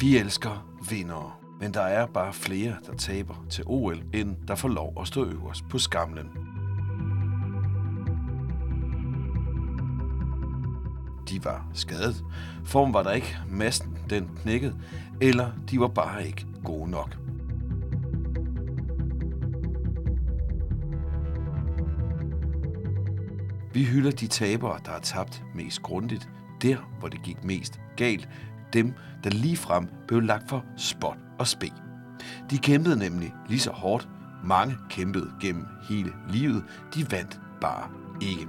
Vi elsker vindere, men der er bare flere, der taber til OL, end der får lov at stå øverst på skamlen. De var skadet, form var der ikke, masten den knækkede, eller de var bare ikke gode nok. Vi hylder de tabere, der har tabt mest grundigt, der hvor det gik mest galt, dem der ligefrem blev lagt for spot og spe. De kæmpede nemlig lige så hårdt, mange kæmpede gennem hele livet, de vandt bare ikke.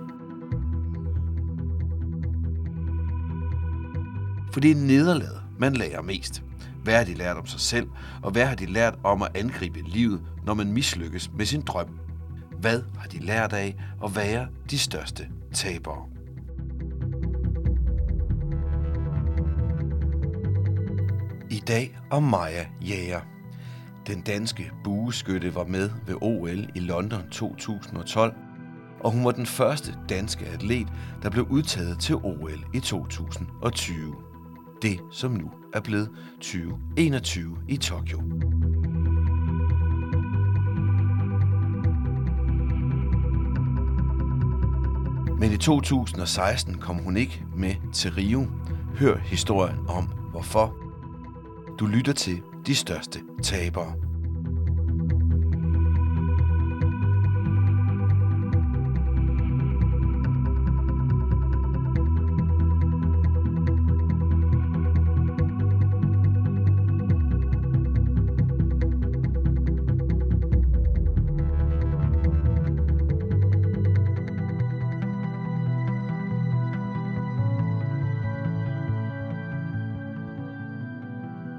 For det er nederlaget, man lærer mest. Hvad har de lært om sig selv, og hvad har de lært om at angribe livet, når man mislykkes med sin drøm? Hvad har de lært af at være de største tabere? I dag om Maja Jæger. Den danske bueskytte var med ved OL i London 2012, og hun var den første danske atlet, der blev udtaget til OL i 2020. Det, som nu er blevet 2021 i Tokyo. Men i 2016 kom hun ikke med til Rio. Hør historien om hvorfor. Du lytter til De Største Tabere.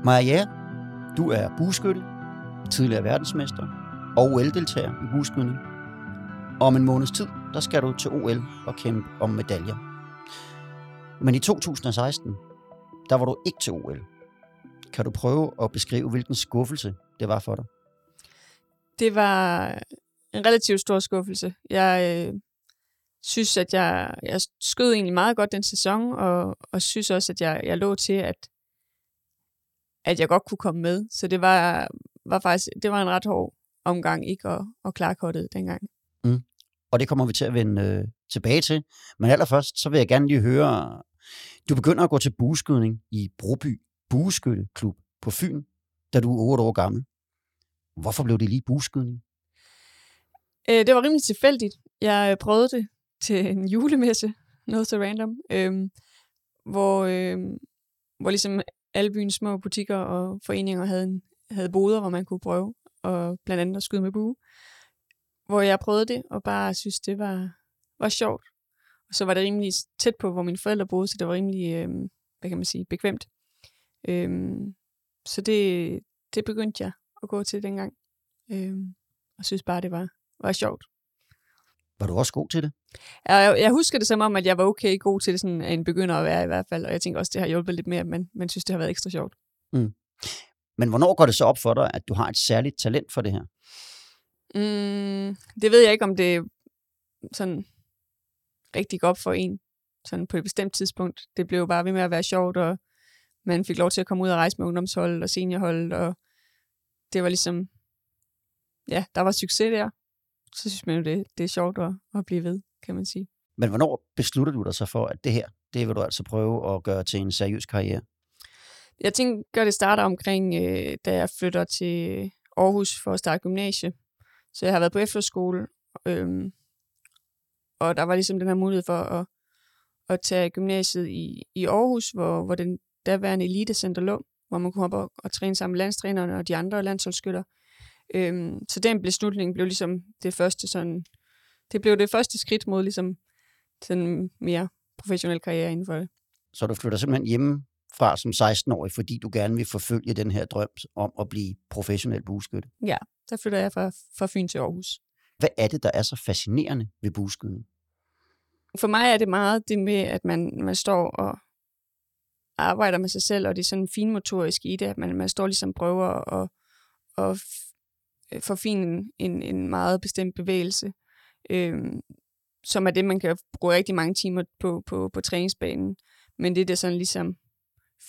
Maja Jæger, du er bueskytte, tidligere verdensmester og OL-deltager i bueskydning. Om en måneds tid, der skal du til OL og kæmpe om medaljer. Men i 2016, der var du ikke til OL. Kan du prøve at beskrive, hvilken skuffelse det var for dig? Det var en relativt stor skuffelse. Jeg synes, at jeg skød egentlig meget godt den sæson, og synes også, at jeg lå til, at jeg godt kunne komme med. Så det var faktisk en ret hård omgang ikke at klare kortet dengang. Mm. Og det kommer vi til at vende tilbage til. Men allerførst, så vil jeg gerne lige høre, du begynder at gå til bueskydning i Brøby bueskydeklub på Fyn, da du er 8 år gammel. Hvorfor blev det lige bueskydning? Det var rimelig tilfældigt. Jeg prøvede det til en julemesse, noget så random, hvor ligesom alle byens små butikker og foreninger havde boder, hvor man kunne prøve, og blandt andet at skyde med bue. Hvor jeg prøvede det, og bare synes, det var sjovt. Og så var det rimelig tæt på, hvor mine forældre boede, så det var rimelig, hvad kan man sige, bekvemt. Så det begyndte jeg at gå til dengang. Og synes bare, det var sjovt. Var du også god til det? Jeg husker det som om, at jeg var okay god til det, sådan en begynder at være i hvert fald. Og jeg tænker også, det har hjulpet lidt mere, men man synes, det har været ekstra sjovt. Mm. Men hvornår går det så op for dig, at du har et særligt talent for det her? Det ved jeg ikke, om det sådan rigtig går op for en sådan på et bestemt tidspunkt. Det blev bare ved med at være sjovt, og man fik lov til at komme ud og rejse med ungdomshold og seniorhold. Og det var ligesom, ja, der var succes der. Så synes man jo, det er sjovt at blive ved, kan man sige. Men hvornår beslutter du dig så for, at det her, det vil du altså prøve at gøre til en seriøs karriere? Jeg tænker, det starter omkring, da jeg flytter til Aarhus for at starte gymnasie. Så jeg har været på efterskole, og der var ligesom den her mulighed for at tage gymnasiet i Aarhus, hvor den daværende elitecenter lå, hvor man kunne hoppe og træne sammen med landstrænerne og de andre landsholdsskytter. Så den beslutning blev ligesom det første sådan, det blev det første skridt mod ligesom en mere professionel karriere inden for det. Så du flytter simpelthen hjemmefra som 16-årig, fordi du gerne vil forfølge den her drøm om at blive professionel bueskytte? Ja, der flytter jeg fra Fyn til Aarhus. Hvad er det, der er så fascinerende ved bueskydning? For mig er det meget det med, at man står og arbejder med sig selv, og det er sådan finmotorisk i det, at man står ligesom prøver og forfine en meget bestemt bevægelse, som er det, man kan bruge rigtig mange timer på træningsbanen. Men det er sådan ligesom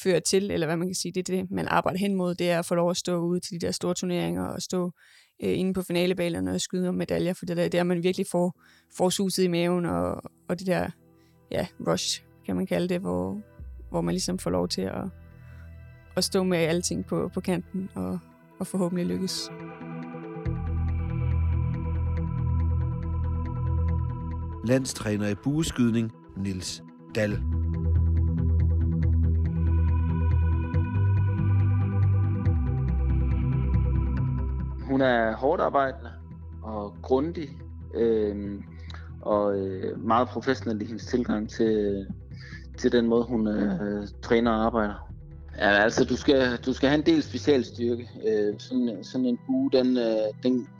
fører til, eller hvad man kan sige, det er det, man arbejder hen mod, det er at få lov at stå ude til de der store turneringer og stå inde på finalebalerne og skyde om medaljer, for det er der, man virkelig får suset i maven og det der rush, kan man kalde det, hvor man ligesom får lov til at stå med alting på kanten og forhåbentlig lykkes. Landstræner i bueskydning, Niels Dahl. Hun er hårdt arbejdende og grundig og meget professionel i hendes tilgang til den måde, hun træner og arbejder. Ja, altså, du skal have en del specialstyrke. Sådan en bue,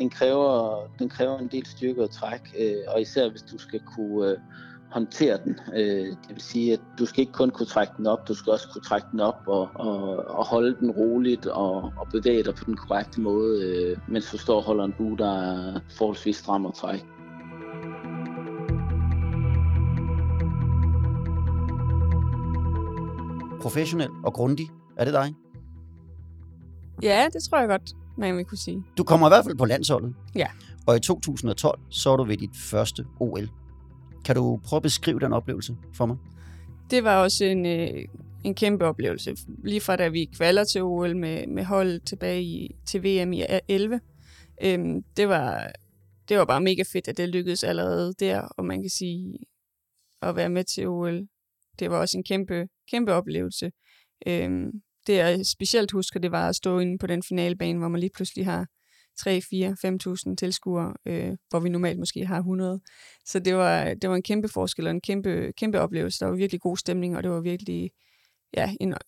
den kræver en del styrke og træk, og især hvis du skal kunne håndtere den. Det vil sige, at du skal ikke kun kunne trække den op, du skal også kunne trække den op og holde den roligt og bevæge dig på den korrekte måde, mens du står og holder en bue, der er forholdsvis stram og træk. Professionel og grundig. Er det dig? Ja, det tror jeg godt, man vil kunne sige. Du kommer i hvert fald på landsholdet. Ja. Og i 2012, så er du ved dit første OL. Kan du prøve at beskrive den oplevelse for mig? Det var også en kæmpe oplevelse. Lige fra da vi kvalder til OL med hold tilbage til VM i 11. Det var bare mega fedt, at det lykkedes allerede der. Og man kan sige, at være med til OL, det var også en kæmpe oplevelse. Det jeg specielt husker, det var at stå inde på den finalebane, hvor man lige pludselig har 3, 4, 5.000 tilskuere, hvor vi normalt måske har 100. Så det var en kæmpe forskel og en kæmpe oplevelse. Der var virkelig god stemning, og det var virkelig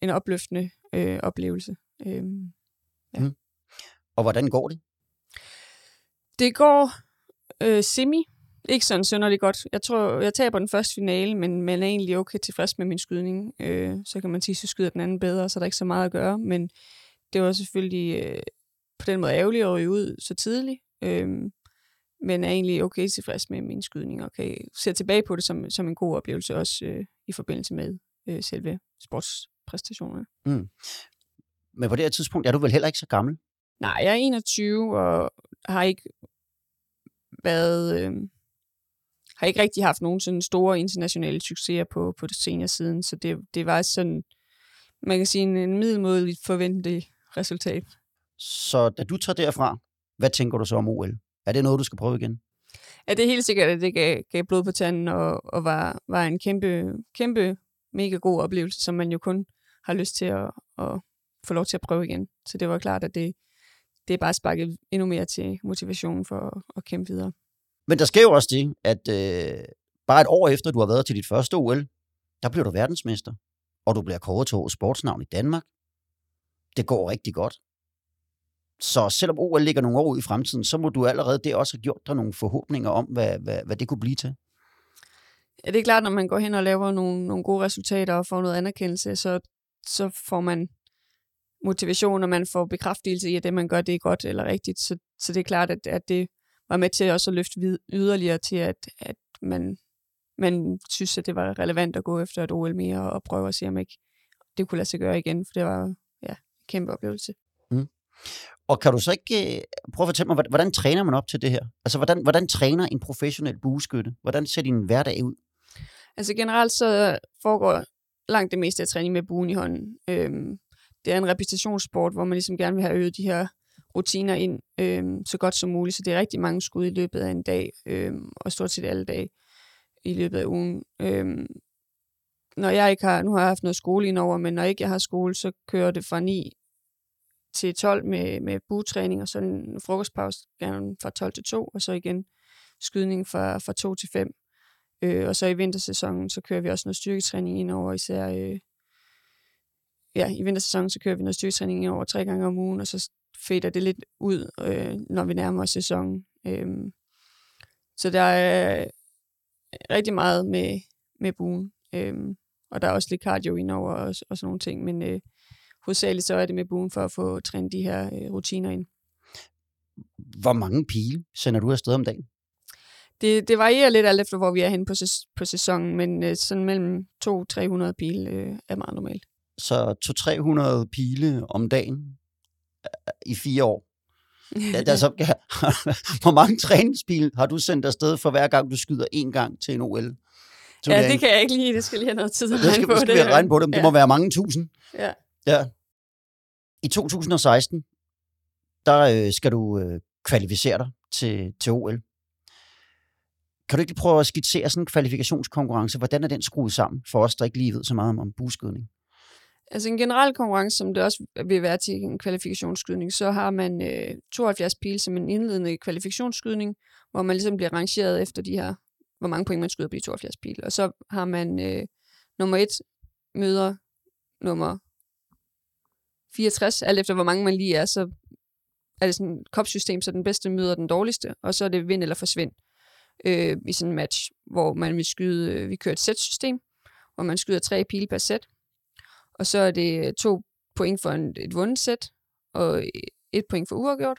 en opløftende oplevelse. Og hvordan går det? Det går semi. Ikke sådan synderligt godt. Jeg tror, jeg taber den første finale, men man er egentlig okay tilfreds med min skydning. Så kan man sige, så skyder den anden bedre, så er der ikke så meget at gøre. Men det var selvfølgelig på den måde ærgerligt at ryge ud så tidligt. Men er egentlig okay tilfreds med min skydning. Okay. Ser tilbage på det som en god oplevelse, også i forbindelse med selve sportspræstationerne. Mm. Men på det her tidspunkt er du vel heller ikke så gammel? Nej, jeg er 21 og har ikke været... har ikke rigtig haft nogen sådan store internationale succeser på det senere siden, så det var sådan, man kan sige, en middelmådeligt forventet resultat. Så da du tager derfra, hvad tænker du så om OL? Er det noget, du skal prøve igen? Ja, det er helt sikkert, at det gav blod på tanden og var en kæmpe, mega god oplevelse, som man jo kun har lyst til at få lov til at prøve igen. Så det var klart, at det bare sparket endnu mere til motivationen for at kæmpe videre. Men der sker jo også det, at bare et år efter, du har været til dit første OL, der bliver du verdensmester, og du bliver kåret til årets sportsnavn i Danmark. Det går rigtig godt. Så selvom OL ligger nogle år i fremtiden, så må du allerede det også have gjort dig nogle forhåbninger om, hvad det kunne blive til. Ja, det er klart, når man går hen og laver nogle gode resultater og får noget anerkendelse, så får man motivation, og man får bekræftelse i, at det, man gør, det er godt eller rigtigt. Så det er klart, at det var med til også at løfte yderligere til, at man synes, at det var relevant at gå efter et OL mere og prøve at se, om ikke det kunne lade sig gøre igen, for det var en kæmpe oplevelse. Mm. Og kan du så ikke prøve at fortælle mig, hvordan træner man op til det her? Altså, hvordan træner en professionel bueskytte? Hvordan ser din hverdag ud? Altså generelt så foregår langt det meste af træning med buen i hånden. Det er en repetitionssport, hvor man ligesom gerne vil have øget de her rutiner ind så godt som muligt, så det er rigtig mange skud i løbet af en dag, og stort set alle dage i løbet af ugen. Når jeg ikke har, nu har jeg haft noget skole indover, men når ikke jeg har skole, så kører det fra 9 til 12 med buetræning, og så en frokostpause gerne fra 12 til 2, og så igen skydning fra 2 til 5. Og så i vintersæsonen, så kører vi også noget styrketræning indover, især i vintersæsonen, så kører vi noget styrketræning indover 3 gange om ugen, og så fader det lidt ud, når vi nærmer os sæsonen. Så der er rigtig meget med buen. Og der er også lidt cardio indover og sådan nogle ting. Men hovedsageligt så er det med buen for at få trænet de her rutiner ind. Hvor mange pile sender du afsted om dagen? Det varierer lidt alt efter, hvor vi er henne på sæsonen. Men sådan mellem 200-300 pile er meget normalt. så 200-300 pile om dagen i 4 år. Altså, hvor mange træningspile har du sendt afsted for hver gang, du skyder én gang til en OL? Ja, det kan jeg ikke lide. Det skal lige have noget tid at regne på det. Det skal regne på det, men det må være mange tusind. Ja. Ja. I 2016, der skal du kvalificere dig til OL. Kan du ikke lige prøve at skitsere sådan en kvalifikationskonkurrence? Hvordan er den skruet sammen for os, der ikke lige ved så meget om bueskydning? Altså en generel konkurrence, som det også vil være til en kvalifikationsskydning, så har man 72 pile som en indledende kvalifikationsskydning, hvor man ligesom bliver rangeret efter de her, hvor mange point man skyder på de 72 pile. Og så har man nummer 1 møder nummer 64, alt efter hvor mange man lige er, så er det sådan et kopsystem, så den bedste møder den dårligste, og så er det vind eller forsvind i sådan en match, hvor man vil skyde, vi kører et sætsystem, hvor man skyder 3 pile per sæt, og så er det 2 point for et vundet sæt, og 1 point for uafgjort,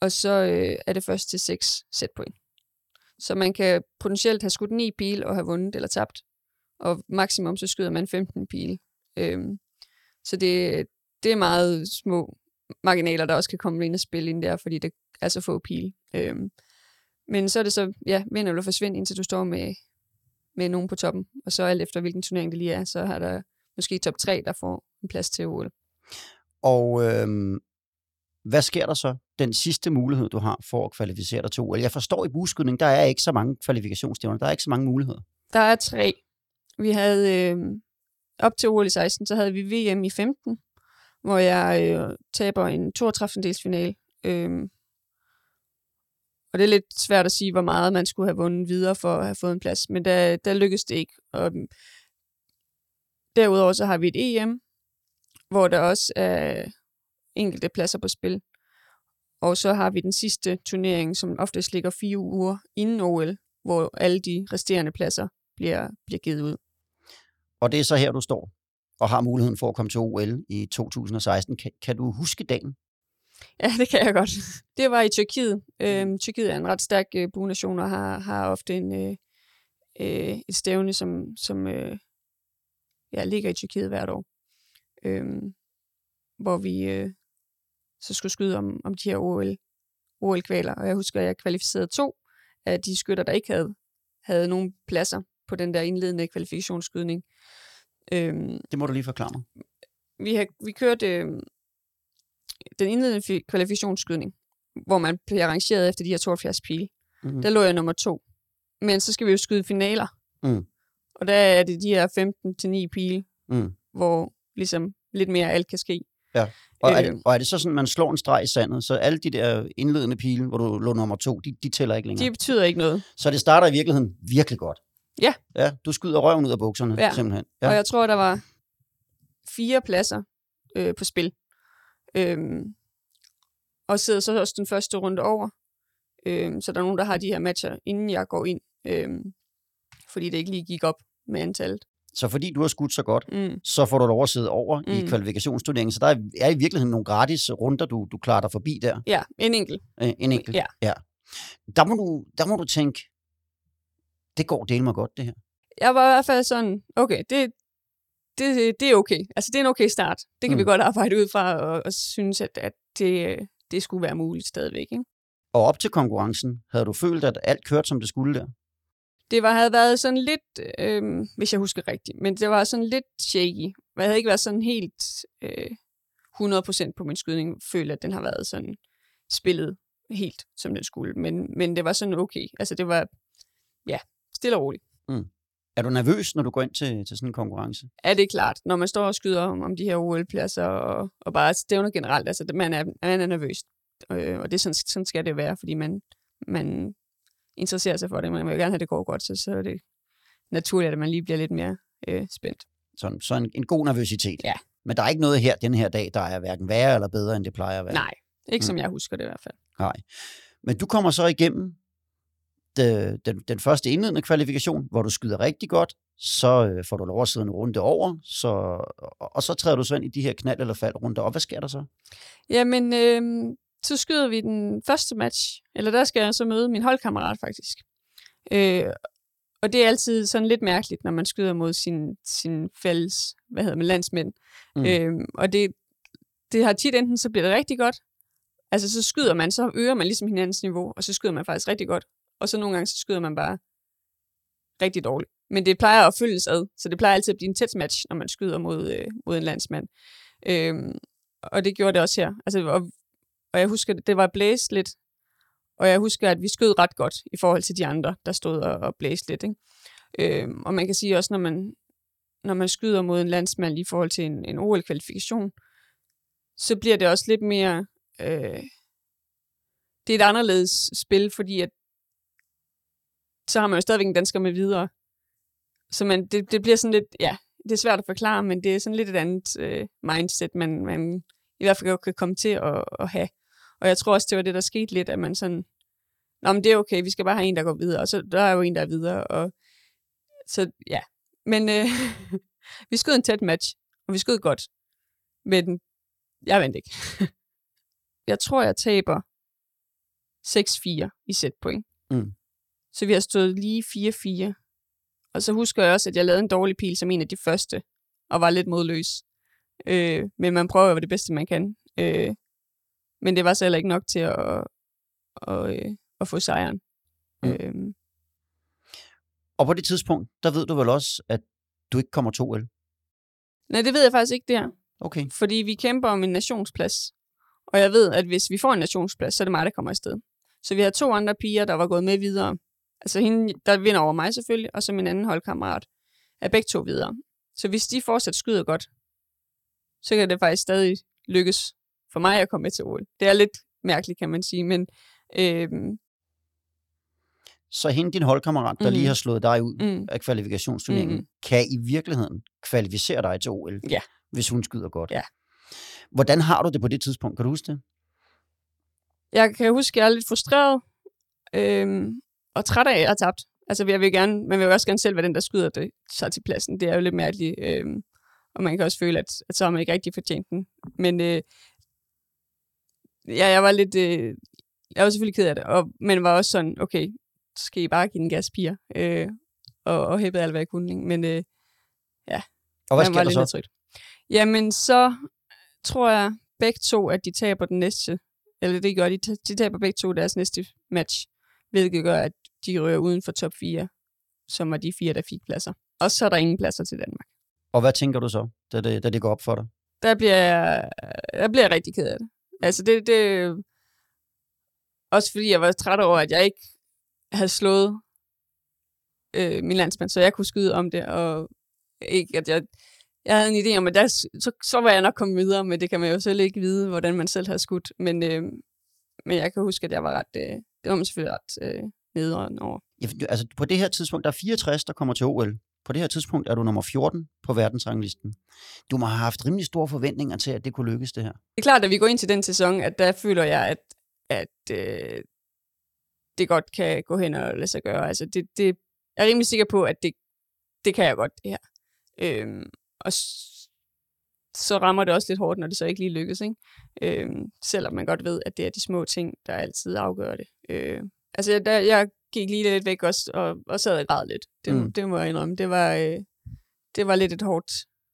og så er det først til 6 sætpoint. Så man kan potentielt have skudt 9 pile og have vundet eller tabt, og maksimum så skyder man 15 pile. Så det er meget små marginaler, der også kan komme ind og spille ind der, fordi det er så få pile. Men så er det så, ja, vind eller forsvind, indtil du står med nogen på toppen, og så alt efter hvilken turnering det lige er, så har der måske top 3, der får en plads til OL. Og hvad sker der så? Den sidste mulighed, du har for at kvalificere dig til OL. Jeg forstår, i bueskydning, der er ikke så mange kvalifikationsstævner. Der er ikke så mange muligheder. Der er 3. Vi havde op til OL i 16, så havde vi VM i 15, hvor jeg taber en 32-dels finale. Og det er lidt svært at sige, hvor meget man skulle have vundet videre for at have fået en plads. Men der lykkedes det ikke. Og derudover så har vi et EM, hvor der også er enkelte pladser på spil. Og så har vi den sidste turnering, som oftest ligger 4 uger inden OL, hvor alle de resterende pladser bliver givet ud. Og det er så her, du står og har muligheden for at komme til OL i 2016. Kan du huske dagen? Ja, det kan jeg godt. Det var i Tyrkiet. Tyrkiet er en ret stærk buenation og har ofte et stævne, som ligger i Tyrkiet hvert år. Hvor vi så skulle skyde om de her OL-kvaler. Og jeg husker, at jeg kvalificerede 2 af de skytter, der ikke havde nogen pladser på den der indledende kvalifikationsskydning. Det må du lige forklare mig. Vi kørte den indledende kvalifikationsskydning, hvor man bliver rangeret efter de her 72 pile. Mm-hmm. Der lå jeg nummer 2. Men så skal vi jo skyde finaler. Mm. Og der er det de her 15-9 pile, hvor ligesom lidt mere alt kan ske. Ja. Og er det så sådan, man slår en streg i sandet, så alle de der indledende pile, hvor du lå nummer 2, de tæller ikke længere? De betyder ikke noget. Så det starter i virkeligheden virkelig godt? Ja. Ja, du skyder røven ud af bukserne, simpelthen. Ja. Og jeg tror, der var 4 pladser på spil. Og sidder så også den første runde over. Så der er nogen, der har de her matcher, inden jeg går ind. Fordi det ikke lige gik op med antallet. Så fordi du har skudt så godt, så får du lov at sidde over i kvalifikationsturneringen. Så der er i virkeligheden nogle gratis runder, du klarer dig forbi der. Ja, en enkelt. En enkelt, ja. Der må du tænke, det går dele mig godt, det her. Jeg var i hvert fald sådan, okay, det er okay. Altså, det er en okay start. Det kan vi godt arbejde ud fra, og synes, at det skulle være muligt stadigvæk. Ikke? Og op til konkurrencen, havde du følt, at alt kørte, som det skulle der? Det havde været sådan lidt, hvis jeg husker rigtigt, men det var sådan lidt shaky. Jeg havde ikke været sådan helt 100% på min skydning, følte, at den har været sådan spillet helt, som den skulle. Men det var sådan okay. Altså det var, ja, stille og roligt. Mm. Er du nervøs, når du går ind til sådan en konkurrence? Ja, det er klart. Når man står og skyder om de her OL-pladser og bare stævner generelt, altså man er nervøs. Og det er sådan skal det være, fordi man interesserer sig for det, man vil gerne have, det går godt, så er det naturligt, at man lige bliver lidt mere spændt. Så en god nervøsitet. Ja. Men der er ikke noget her den her dag, der er hverken værre eller bedre, end det plejer at være. Nej, ikke som jeg husker det i hvert fald. Nej. Men du kommer så igennem den første indledende kvalifikation, hvor du skyder rigtig godt, så får du lov at sidde en runde over, og så træder du så ind i de her knald- eller fald-runder. Og hvad sker der så? Jamen, så skyder vi den første match, eller der skal jeg så møde min holdkammerat faktisk. Og det er altid sådan lidt mærkeligt, når man skyder mod sin fælles, landsmænd. Mm. Og det har tit enten, så bliver det rigtig godt, altså så skyder man, så øger man ligesom hinandens niveau, og så skyder man faktisk rigtig godt. Og så nogle gange, så skyder man bare rigtig dårligt. Men det plejer at følges ad, så det plejer altid at blive en tæt match, når man skyder mod en landsmand. Og det gjorde det også her. Altså, og jeg husker, det var blæst lidt, og jeg husker, at vi skød ret godt i forhold til de andre, der stod og blæste lidt. Ikke? Og man kan sige også, når man skyder mod en landsmand i forhold til en OL-kvalifikation, så bliver det også lidt mere... det er et anderledes spil, fordi at så har man jo stadigvæk en dansker med videre. Så det bliver sådan lidt... Ja, det er svært at forklare, men det er sådan lidt et andet mindset, man i hvert fald kan komme til at have. Og jeg tror også, det var det, der skete lidt, at man sådan... Nå, men det er okay, vi skal bare have en, der går videre. Og så der er jo en, der er videre. Og så ja. Men vi skød en tæt match, og vi skød godt. Men jeg vandt ikke. Jeg tror, jeg taber 6-4 i sætpoint. Mm. Så vi har stået lige 4-4. Og så husker jeg også, at jeg lavede en dårlig pil som en af de første, og var lidt modløs. Men man prøver jo det bedste, man kan. Men det var så heller ikke nok til at få sejren. Mm. Og på det tidspunkt, der ved du vel også, at du ikke kommer til OL? Nej, det ved jeg faktisk ikke der. Okay. Fordi vi kæmper om en nationsplads. Og jeg ved, at hvis vi får en nationsplads, så er det mig, der kommer afsted. Så vi har 2 andre piger, der var gået med videre. Altså hende, der vinder over mig selvfølgelig, og så min anden holdkammerat er begge 2 videre. Så hvis de fortsat skyder godt, så kan det faktisk stadig lykkes for mig at komme med til OL. Det er lidt mærkeligt, kan man sige, men... Så hende, din holdkammerat, der lige har slået dig ud af kvalifikationsturneringen, kan i virkeligheden kvalificere dig til OL, hvis hun skyder godt. Ja. Hvordan har du det på det tidspunkt? Kan du huske det? Jeg kan huske, at jeg er lidt frustreret og træt af, at jeg har tabt. Altså, jeg vil gerne, man vil jo også gerne selv være den, der skyder det sig til pladsen. Det er jo lidt mærkeligt, og man kan også føle, at så har man ikke rigtig fortjent den. Men jeg var lidt... jeg var selvfølgelig ked af det, men var også sådan, okay, så skal I bare give den gas, piger, og hæppede alt, hvad jeg kunne. Men ja, og hvad sker der så? Jamen, så tror jeg begge 2, at de taber den næste... Eller det gør de. De taber begge 2 deres næste match, hvilket gør, at de rører uden for top 4, som var de 4, der fik pladser. Og så er der ingen pladser til Danmark. Og hvad tænker du så, da det går op for dig? Der bliver jeg rigtig ked af det. Altså det... Også fordi jeg var træt over, at jeg ikke havde slået min landsmand, så jeg kunne skyde om det, og ikke, at jeg havde en idé om, at så var jeg nok kommet videre, men det kan man jo selv ikke vide, hvordan man selv havde skudt. Men jeg kan huske, at jeg var ret... det var man selvfølgelig ret nederen over. Ja, altså på det her tidspunkt, der er 64, der kommer til OL. På det her tidspunkt er du nummer 14 på verdensranglisten. Du må have haft rimelig store forventninger til, at det kunne lykkes, det her. Det er klart, at vi går ind til den sæson, at der føler jeg, at det godt kan gå hen og lade sig gøre. Altså jeg er rimelig sikker på, at det kan jeg godt, det her. Og så rammer det også lidt hårdt, når det så ikke lige lykkes, ikke? Selvom man godt ved, at det er de små ting, der altid afgør det. Jeg gik lige lidt væk også, og sad og græd lidt. Det må jeg indrømme. Det var lidt et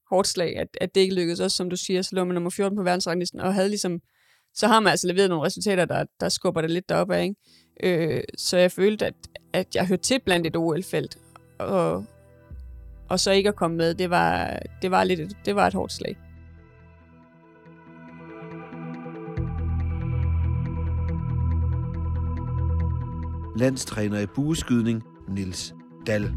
hårdt slag, at det ikke lykkedes. Også som du siger, så lå man nummer 14 på verdensranglisten, og havde ligesom, så har man altså leveret nogle resultater, der skubber det lidt deroppe af, ikke? Så jeg følte, at jeg hørte til blandt et OL-felt, og så ikke at komme med, det var et hårdt slag. Landstræner i bueskydning, Niels Dahl.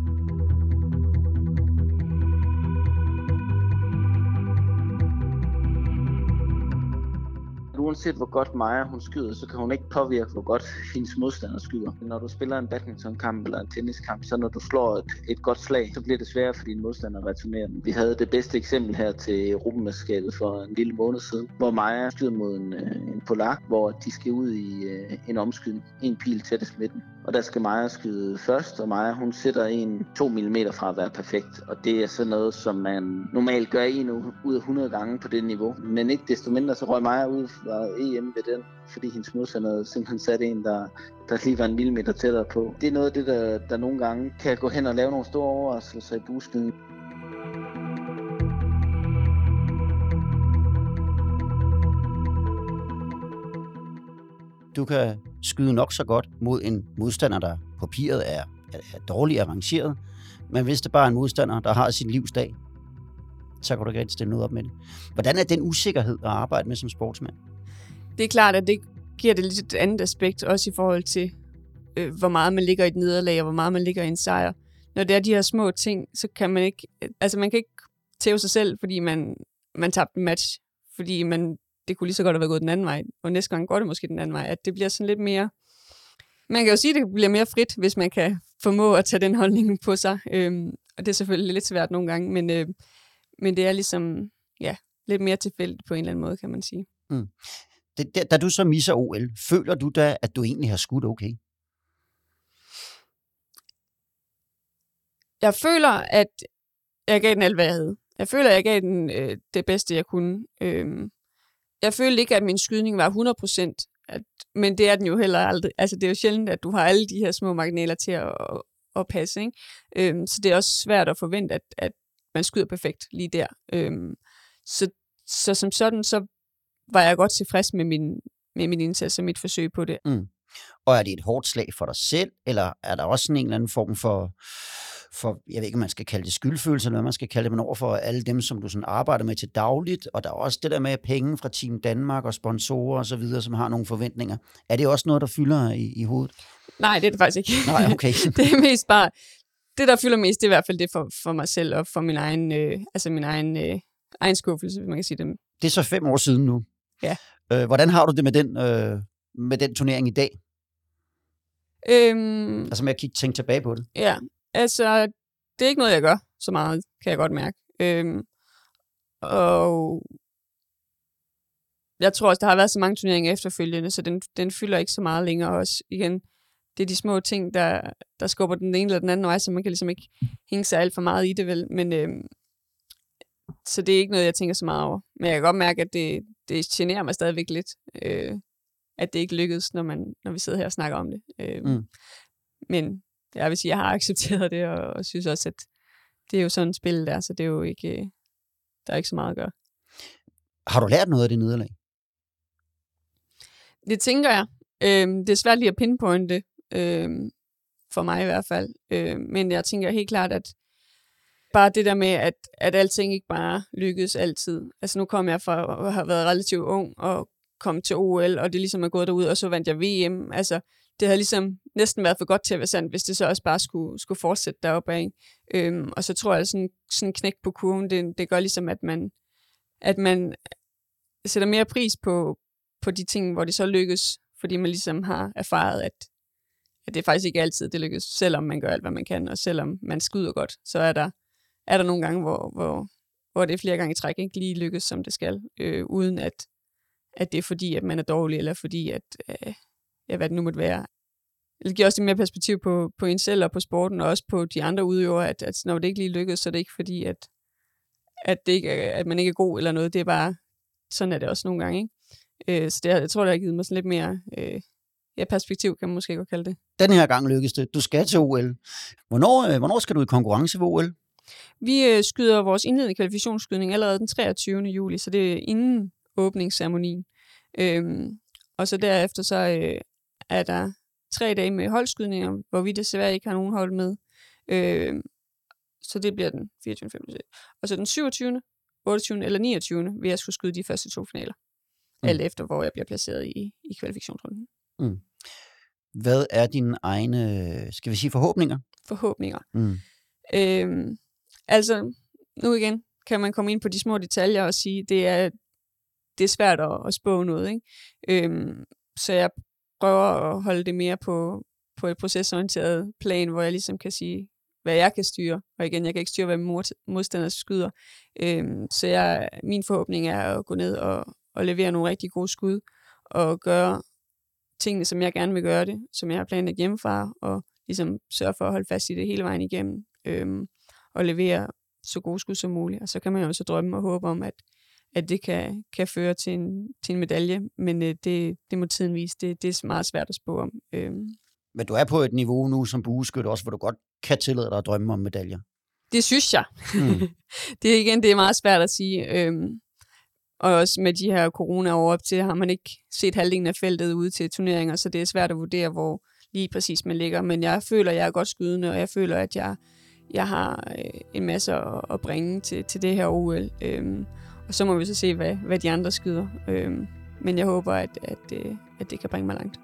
Uanset hvor godt Maja hun skyder, så kan hun ikke påvirke, hvor godt hendes modstander skyder. Når du spiller en badmintonkamp eller en tenniskamp, så når du slår et godt slag, så bliver det sværere for dine modstandere at returnere dem. Vi havde det bedste eksempel her til Europamesterskabet for en lille måned siden, hvor Maja skyder mod en polak, hvor de skal ud i en omskydning, en pil tættest midten. Og der skal Maja skyde først, og Maja hun sætter 2 millimeter fra at være perfekt. Og det er sådan noget, som man normalt gør 1 ud af 100 gange på det niveau. Men ikke desto mindre, så røg Maja ud fra vinder EM ved den, fordi hendes modstander simpelthen satte en, der lige var en millimeter tættere på. Det er noget af det, der nogle gange kan gå hen og lave nogle store overraskelser i bueskyden. Du kan skyde nok så godt mod en modstander, der på papiret er dårligt arrangeret, men hvis det bare er en modstander, der har sin livsdag, så kan du ikke rigtig stille noget op med det. Hvordan er den usikkerhed at arbejde med som sportsmand? Det er klart, at det giver det lidt et andet aspekt, også i forhold til, hvor meget man ligger i et nederlag, og hvor meget man ligger i en sejr. Når det er de her små ting, så kan man ikke, altså man kan ikke tæve sig selv, fordi man tabte en match, fordi det kunne lige så godt have været gået den anden vej, og næste gang går det måske den anden vej, at det bliver sådan lidt mere. Man kan jo sige, at det bliver mere frit, hvis man kan formå at tage den holdning på sig, og det er selvfølgelig lidt svært nogle gange, men det er ligesom, ja, lidt mere tilfældigt på en eller anden måde, kan man sige. Mm. Da du så misser OL, føler du da, at du egentlig har skudt okay? Jeg føler, at jeg gav den alt, hvad jeg havde. Jeg føler, at jeg gav den det bedste, jeg kunne. Jeg følte ikke, at min skydning var 100%, men det er den jo heller aldrig. Altså, det er jo sjældent, at du har alle de her små marginaler til at passe, ikke? Så det er også svært at forvente, at man skyder perfekt lige der. Så som sådan, så var jeg godt tilfreds med min indsats og mit forsøg på det. Mm. Og er det et hårdt slag for dig selv, eller er der også sådan en eller anden form for jeg ved ikke, om man skal kalde det skyldfølelse, eller hvad man skal kalde det, men over for alle dem, som du sådan arbejder med til dagligt, og der er også det der med penge fra Team Danmark og sponsorer og så videre, som har nogle forventninger. Er det også noget, der fylder i hovedet? Nej, det er det faktisk ikke. Nej, okay. Det er mest bare, det der fylder mest, det er i hvert fald det for mig selv og for min egen, egen skuffelse, hvis man kan sige det. Det er så 5 år siden nu. Ja. Hvordan har du det med den turnering i dag? Altså med at tænke tilbage på det? Ja, altså det er ikke noget, jeg gør så meget, kan jeg godt mærke. Og jeg tror også, der har været så mange turneringer efterfølgende, så den fylder ikke så meget længere også igen. Det er de små ting, der skubber den ene eller den anden vej, så man kan ligesom ikke hænge sig alt for meget i det, vel. Men, så det er ikke noget, jeg tænker så meget over. Men jeg kan godt mærke, at det generer mig stadigvæk lidt, at det ikke lykkedes, når vi sidder her og snakker om det. Men jeg vil sige, at jeg har accepteret det, og synes også, at det er jo sådan et spil der, så det er jo ikke, der er ikke så meget at gøre. Har du lært noget af det nederlag? Det tænker jeg. Det er svært lige at pinpointe, for mig i hvert fald. Men jeg tænker helt klart, at bare det der med, at alting ikke bare lykkes altid. Altså nu kom jeg fra at have været relativt ung og kom til OL, og det ligesom er gået derud, og så vandt jeg VM. Altså det havde ligesom næsten været for godt til at være sandt, hvis det så også bare skulle fortsætte deroppe af. Og så tror jeg, at sådan knæk på kurven, det gør ligesom, at man sætter mere pris på de ting, hvor det så lykkes, fordi man ligesom har erfaret, at det faktisk ikke altid det lykkes, selvom man gør alt, hvad man kan, og selvom man skyder godt, så er der nogle gange, hvor det flere gange i træk ikke lige lykkes, som det skal, uden at det er fordi, at man er dårlig, eller fordi, at hvad det nu måtte være. Det giver også lidt mere perspektiv på en selv og på sporten, og også på de andre udøvere, at når det ikke lige lykkes, så er det ikke fordi, at man ikke er god eller noget. Det er bare, sådan er det også nogle gange, ikke? Så det, jeg tror, det har givet mig sådan lidt mere perspektiv, kan man måske godt kalde det. Den her gang lykkedes det. Du skal til OL. Hvornår skal du i konkurrence ved OL? Vi skyder vores indledende kvalifikationsskydning allerede den 23. juli, så det er inden åbningsceremonien. Og så derefter så er der 3 dage med holdskydninger, hvor vi desværre ikke har nogen hold med. Så det bliver den 24. 25. Og så den 27., 28. eller 29. vil jeg skulle skyde de første 2 finaler. Alt efter, hvor jeg bliver placeret i kvalifikationsrunden. Mm. Hvad er dine egne, skal vi sige, forhåbninger? Forhåbninger. Mm. Altså, nu igen kan man komme ind på de små detaljer og sige, det er svært at spå noget, ikke? Så jeg prøver at holde det mere på et procesorienteret plan, hvor jeg ligesom kan sige, hvad jeg kan styre. Og igen, jeg kan ikke styre, hvad min modstander skyder. Så min forhåbning er at gå ned og levere nogle rigtig gode skud, og gøre tingene, som jeg gerne vil gøre det, som jeg har planlagt hjemmefra, og ligesom sørge for at holde fast i det hele vejen igennem, og levere så gode skud som muligt. Og så kan man jo så drømme og håbe om, at, at det kan føre til en medalje, men det må tiden vise. Det er meget svært at spå om. Men du er på et niveau nu som bueskytte også, hvor du godt kan tillade dig at drømme om medaljer. Det synes jeg. Det er meget svært at sige. Og også med de her corona-år op til, har man ikke set halvdelen af feltet ude til turneringer, så det er svært at vurdere, hvor lige præcis man ligger. Men jeg føler, at jeg er godt skydende, og jeg føler, at jeg har en masse at bringe til det her OL. Og så må vi så se, hvad de andre skyder. Men jeg håber, at det kan bringe mig langt.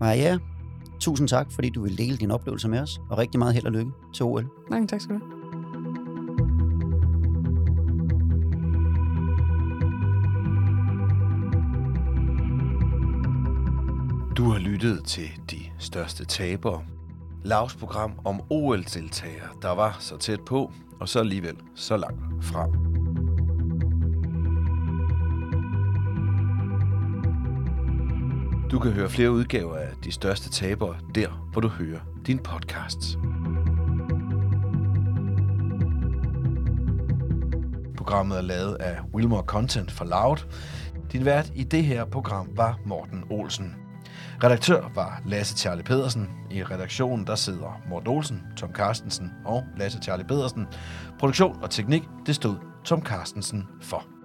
Maja, tusind tak, fordi du ville dele dine oplevelser med os, og rigtig meget held og lykke til OL. Mange tak skal du have. Du har lyttet til De Største Tabere. Lauds program om OL-deltagere, der var så tæt på, og så alligevel så langt fra. Du kan høre flere udgaver af De Største Tabere, der hvor du hører din podcast. Programmet er lavet af Wilmore Content for Loud. Din vært i det her program var Morten Olsen. Redaktør var Lasse Charlie Pedersen. I redaktionen der sidder Morten Olsen, Tom Carstensen og Lasse Charlie Pedersen. Produktion og teknik, det stod Tom Carstensen for.